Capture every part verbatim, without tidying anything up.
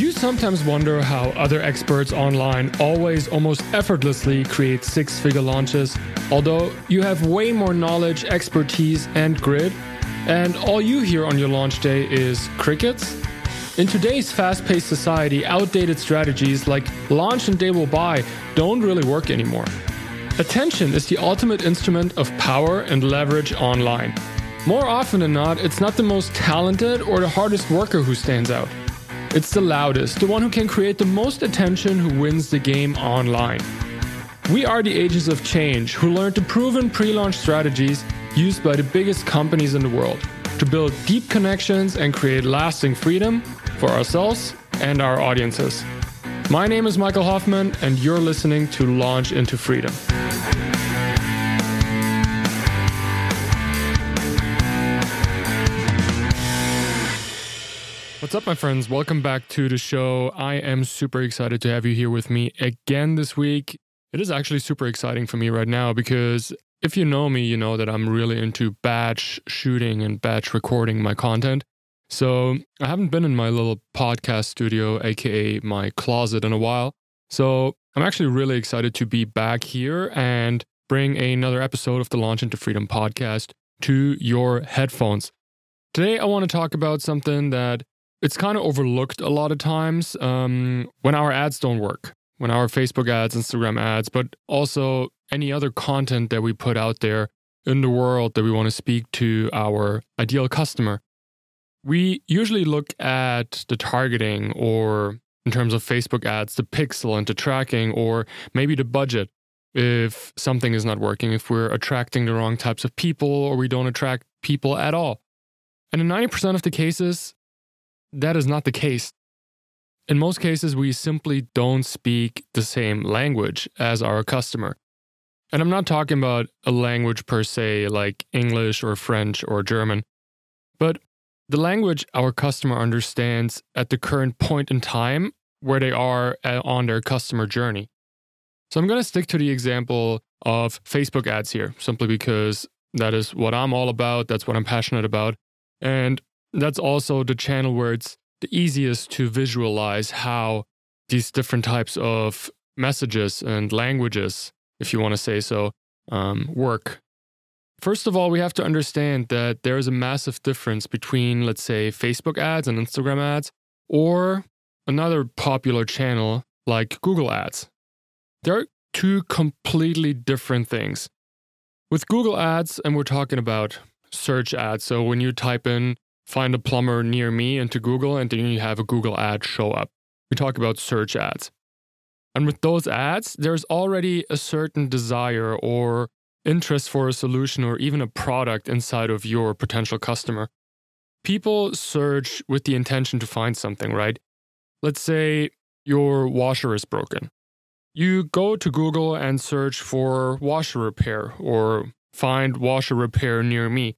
You sometimes wonder how other experts online always almost effortlessly create six-figure launches, although you have way more knowledge, expertise, and grit, and all you hear on your launch day is crickets? In today's fast-paced society, outdated strategies like launch and they will buy don't really work anymore. Attention is the ultimate instrument of power and leverage online. More often than not, it's not the most talented or the hardest worker who stands out. It's the loudest, the one who can create the most attention who wins the game online. We are the agents of change who learned the proven pre-launch strategies used by the biggest companies in the world to build deep connections and create lasting freedom for ourselves and our audiences. My name is Michael Hoffman, and you're listening to Launch Into Freedom. What's up, my friends? Welcome back to the show. I am super excited to have you here with me again this week. It is actually super exciting for me right now because if you know me, you know that I'm really into batch shooting and batch recording my content. So I haven't been in my little podcast studio, aka my closet, in a while. So I'm actually really excited to be back here and bring another episode of the Launch Into Freedom podcast to your headphones. Today, I want to talk about something that it's kind of overlooked a lot of times um, when our ads don't work, when our Facebook ads, Instagram ads, but also any other content that we put out there in the world that we want to speak to our ideal customer. We usually look at the targeting or, in terms of Facebook ads, the pixel and the tracking, or maybe the budget if something is not working, if we're attracting the wrong types of people or we don't attract people at all. And in ninety percent of the cases, that is not the case. In most cases, we simply don't speak the same language as our customer. And I'm not talking about a language per se, like English or French or German, but the language our customer understands at the current point in time where they are on their customer journey. So I'm going to stick to the example of Facebook ads here, simply because that is what I'm all about. That's what I'm passionate about. And that's also the channel where it's the easiest to visualize how these different types of messages and languages, if you want to say so, um, work. First of all, we have to understand that there is a massive difference between, let's say, Facebook ads and Instagram ads, or another popular channel like Google ads. There are two completely different things. With Google ads, and we're talking about search ads, so when you type in "find a plumber near me" into Google, and then you have a Google ad show up. We talk about search ads. And with those ads, there's already a certain desire or interest for a solution or even a product inside of your potential customer. People search with the intention to find something, right? Let's say your washer is broken. You go to Google and search for washer repair or "find washer repair near me,"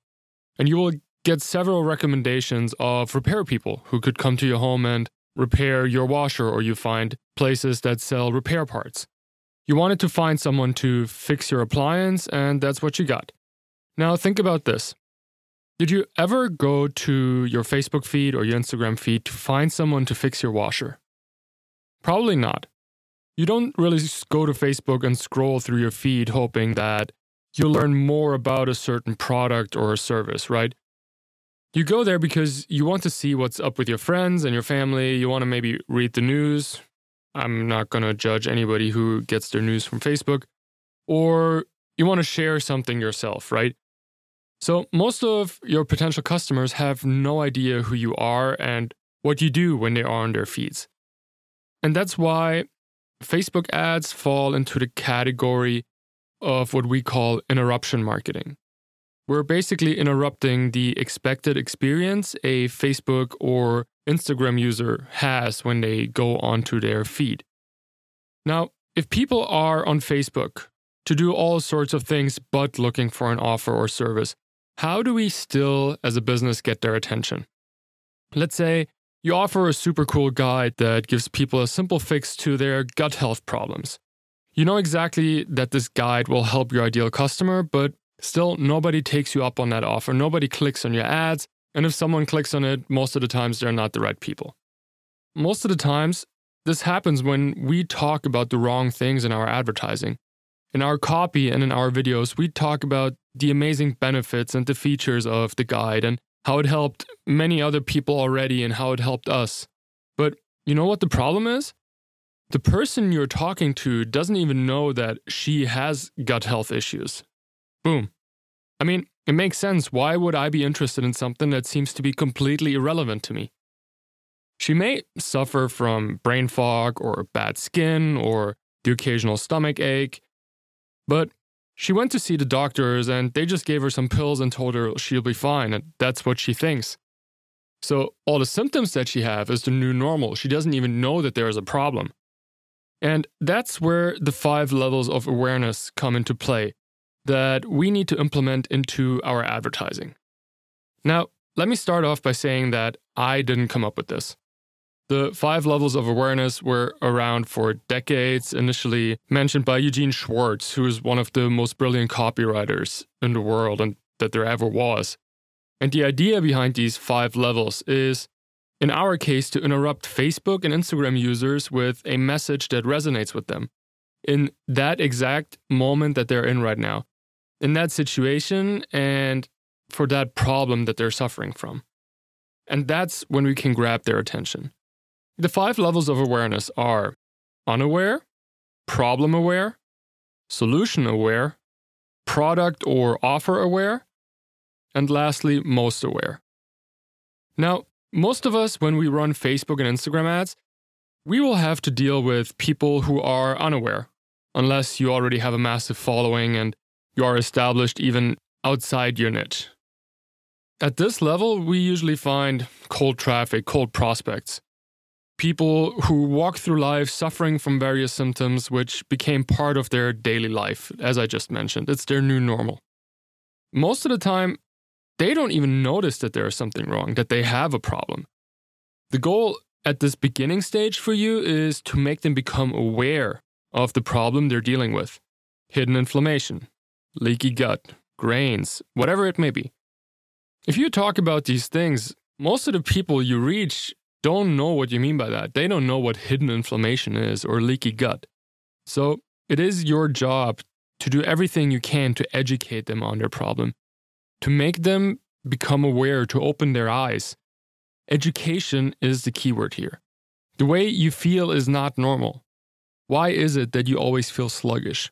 and you will get several recommendations of repair people who could come to your home and repair your washer, or you find places that sell repair parts. You wanted to find someone to fix your appliance, and that's what you got. Now think about this. Did you ever go to your Facebook feed or your Instagram feed to find someone to fix your washer? Probably not. You don't really go to Facebook and scroll through your feed hoping that you'll learn more about a certain product or a service, right? You go there because you want to see what's up with your friends and your family. You want to maybe read the news. I'm not going to judge anybody who gets their news from Facebook. Or you want to share something yourself, right? So most of your potential customers have no idea who you are and what you do when they are on their feeds. And that's why Facebook ads fall into the category of what we call interruption marketing. We're basically interrupting the expected experience a Facebook or Instagram user has when they go onto their feed. Now, if people are on Facebook to do all sorts of things but looking for an offer or service, how do we still, as a business, get their attention? Let's say you offer a super cool guide that gives people a simple fix to their gut health problems. You know exactly that this guide will help your ideal customer, but still, nobody takes you up on that offer. Nobody clicks on your ads. And if someone clicks on it, most of the times they're not the right people. Most of the times, this happens when we talk about the wrong things in our advertising. In our copy and in our videos, we talk about the amazing benefits and the features of the guide and how it helped many other people already and how it helped us. But you know what the problem is? The person you're talking to doesn't even know that she has gut health issues. Boom. I mean, it makes sense. Why would I be interested in something that seems to be completely irrelevant to me? She may suffer from brain fog or bad skin or the occasional stomach ache, but she went to see the doctors and they just gave her some pills and told her she'll be fine, and that's what she thinks. So all the symptoms that she has is the new normal. She doesn't even know that there is a problem. And that's where the five levels of awareness come into play that we need to implement into our advertising. Now, let me start off by saying that I didn't come up with this. The five levels of awareness were around for decades, initially mentioned by Eugene Schwartz, who is one of the most brilliant copywriters in the world and that there ever was. And the idea behind these five levels is, in our case, to interrupt Facebook and Instagram users with a message that resonates with them in that exact moment that they're in right now, in that situation and for that problem that they're suffering from. And that's when we can grab their attention. The five levels of awareness are unaware, problem aware, solution aware, product or offer aware, and lastly, most aware. Now, most of us, when we run Facebook and Instagram ads, we will have to deal with people who are unaware, unless you already have a massive following and you are established even outside your niche. At this level, we usually find cold traffic, cold prospects. People who walk through life suffering from various symptoms which became part of their daily life, as I just mentioned. It's their new normal. Most of the time, they don't even notice that there is something wrong, that they have a problem. The goal at this beginning stage for you is to make them become aware of the problem they're dealing with. Hidden inflammation, leaky gut, grains, whatever it may be. If you talk about these things, most of the people you reach don't know what you mean by that. They don't know what hidden inflammation is or leaky gut. So it is your job to do everything you can to educate them on their problem, to make them become aware, to open their eyes. Education is the key word here. The way you feel is not normal. Why is it that you always feel sluggish?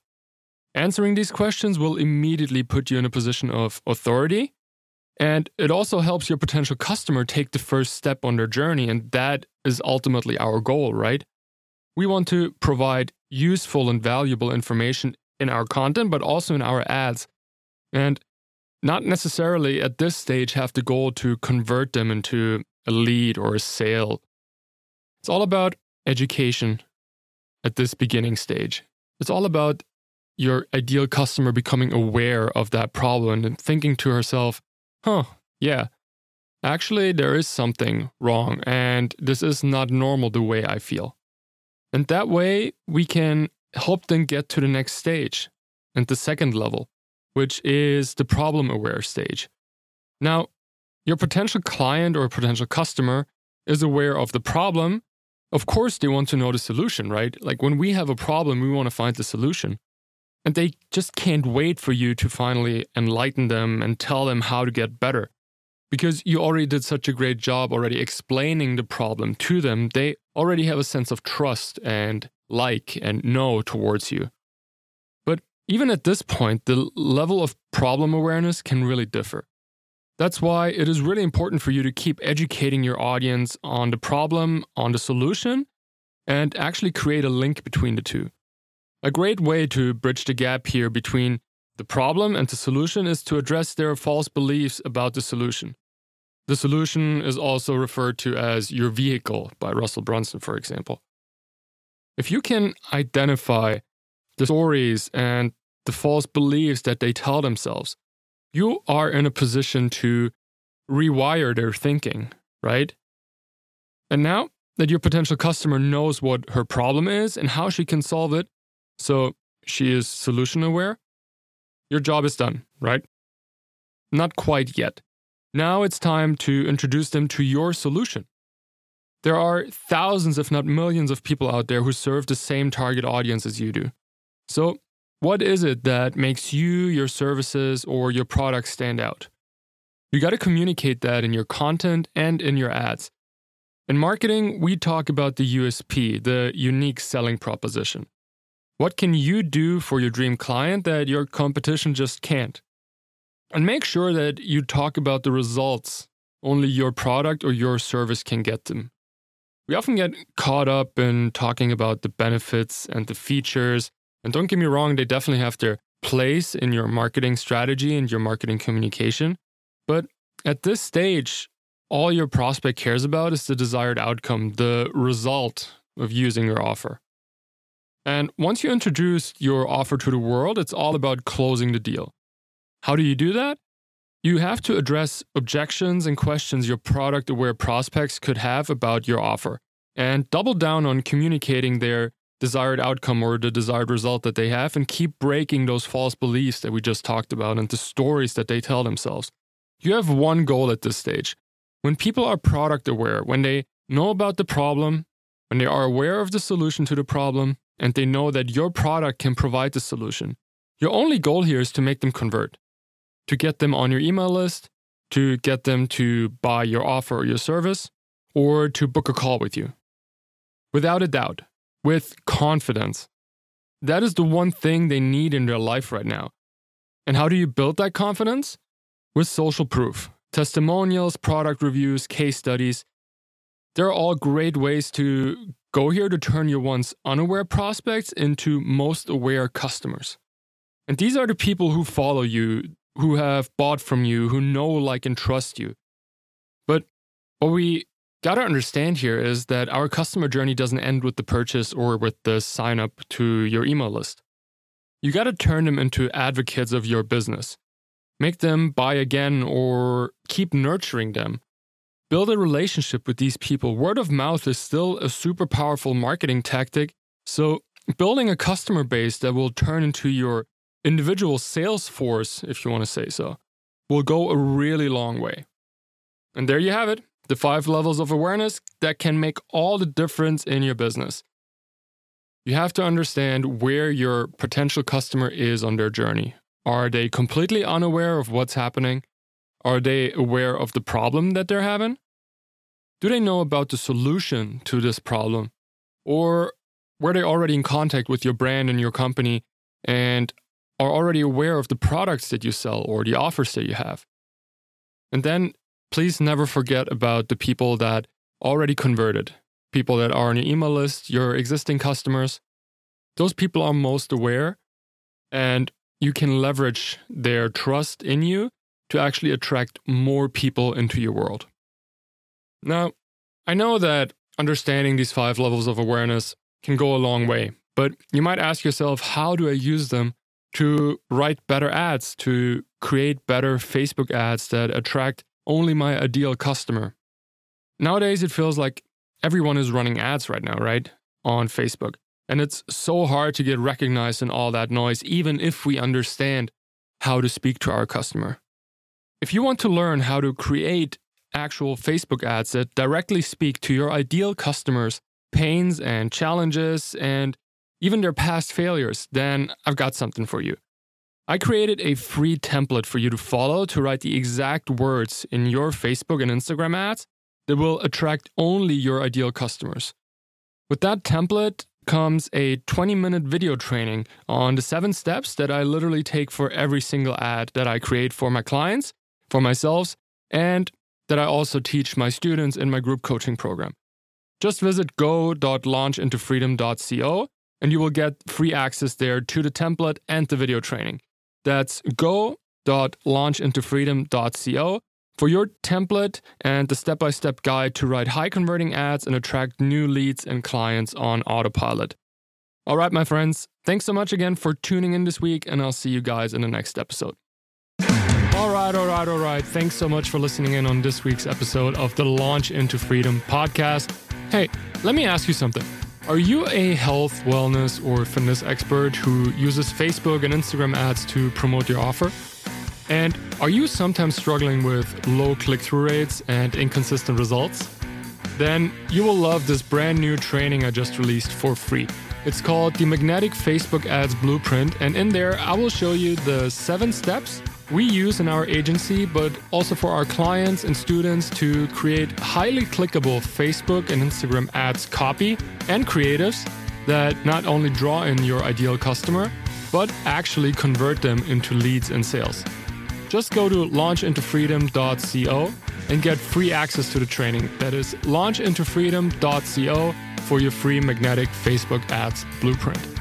Answering these questions will immediately put you in a position of authority. And it also helps your potential customer take the first step on their journey, and that is ultimately our goal, right? We want to provide useful and valuable information in our content, but also in our ads, and not necessarily at this stage have the goal to convert them into a lead or a sale. It's all about education at this beginning stage. It's all about your ideal customer becoming aware of that problem and thinking to herself, huh, yeah, actually there is something wrong and this is not normal the way I feel. And that way we can help them get to the next stage and the second level, which is the problem aware stage. Now, your potential client or potential customer is aware of the problem. Of course, they want to know the solution, right? Like when we have a problem, we want to find the solution. And they just can't wait for you to finally enlighten them and tell them how to get better. Because you already did such a great job already explaining the problem to them, they already have a sense of trust and like and know towards you. But even at this point, the level of problem awareness can really differ. That's why it is really important for you to keep educating your audience on the problem, on the solution, and actually create a link between the two. A great way to bridge the gap here between the problem and the solution is to address their false beliefs about the solution. The solution is also referred to as your vehicle by Russell Brunson, for example. If you can identify the stories and the false beliefs that they tell themselves, you are in a position to rewire their thinking, right? And now that your potential customer knows what her problem is and how she can solve it, so she is solution aware. Your job is done, right? Not quite yet. Now it's time to introduce them to your solution. There are thousands, if not millions, of people out there who serve the same target audience as you do. So what is it that makes you, your services, or your products stand out? You got to communicate that in your content and in your ads. In marketing, we talk about the U S P, the unique selling proposition. What can you do for your dream client that your competition just can't? And make sure that you talk about the results only your product or your service can get them. We often get caught up in talking about the benefits and the features. And don't get me wrong, they definitely have their place in your marketing strategy and your marketing communication. But at this stage, all your prospect cares about is the desired outcome, the result of using your offer. And once you introduce your offer to the world, it's all about closing the deal. How do you do that? You have to address objections and questions your product-aware prospects could have about your offer, and double down on communicating their desired outcome or the desired result that they have, and keep breaking those false beliefs that we just talked about and the stories that they tell themselves. You have one goal at this stage. When people are product-aware, when they know about the problem, when they are aware of the solution to the problem, and they know that your product can provide the solution, your only goal here is to make them convert. To get them on your email list, to get them to buy your offer or your service, or to book a call with you. Without a doubt, with confidence. That is the one thing they need in their life right now. And how do you build that confidence? With social proof. Testimonials, product reviews, case studies. They're all great ways to go here to turn your once unaware prospects into most aware customers. And these are the people who follow you, who have bought from you, who know, like, and trust you. But what we got to understand here is that our customer journey doesn't end with the purchase or with the sign up to your email list. You got to turn them into advocates of your business. Make them buy again or keep nurturing them. Build a relationship with these people. Word of mouth is still a super powerful marketing tactic. So building a customer base that will turn into your individual sales force, if you want to say so, will go a really long way. And there you have it, the five levels of awareness that can make all the difference in your business. You have to understand where your potential customer is on their journey. Are they completely unaware of what's happening? Are they aware of the problem that they're having? Do they know about the solution to this problem? Or were they already in contact with your brand and your company and are already aware of the products that you sell or the offers that you have? And then please never forget about the people that already converted, people that are on your email list, your existing customers. Those people are most aware, and you can leverage their trust in you to actually attract more people into your world. Now, I know that understanding these five levels of awareness can go a long way, but you might ask yourself, how do I use them to write better ads, to create better Facebook ads that attract only my ideal customer? Nowadays, it feels like everyone is running ads right now, right? On Facebook. And it's so hard to get recognized in all that noise, even if we understand how to speak to our customer. If you want to learn how to create actual Facebook ads that directly speak to your ideal customers' pains and challenges and even their past failures, then I've got something for you. I created a free template for you to follow to write the exact words in your Facebook and Instagram ads that will attract only your ideal customers. With that template comes a twenty-minute video training on the seven steps that I literally take for every single ad that I create for my clients, for myself, and that I also teach my students in my group coaching program. Just visit go dot launch into freedom dot co and you will get free access there to the template and the video training. That's go dot launch into freedom dot co for your template and the step-by-step guide to write high-converting ads and attract new leads and clients on autopilot. All right, my friends, thanks so much again for tuning in this week, and I'll see you guys in the next episode. All right, all right, all right. Thanks so much for listening in on this week's episode of the Launch Into Freedom podcast. Hey, let me ask you something. Are you a health, wellness, or fitness expert who uses Facebook and Instagram ads to promote your offer? And are you sometimes struggling with low click-through rates and inconsistent results? then you will love this brand new training I just released for free. It's called the Magnetic Facebook Ads Blueprint, and in there I will show you the seven steps we use in our agency, but also for our clients and students to create highly clickable Facebook and Instagram ads copy and creatives that not only draw in your ideal customer, but actually convert them into leads and sales. Just go to launch into freedom dot co and get free access to the training. That is launch into freedom dot co for your free Magnetic Facebook Ads Blueprint.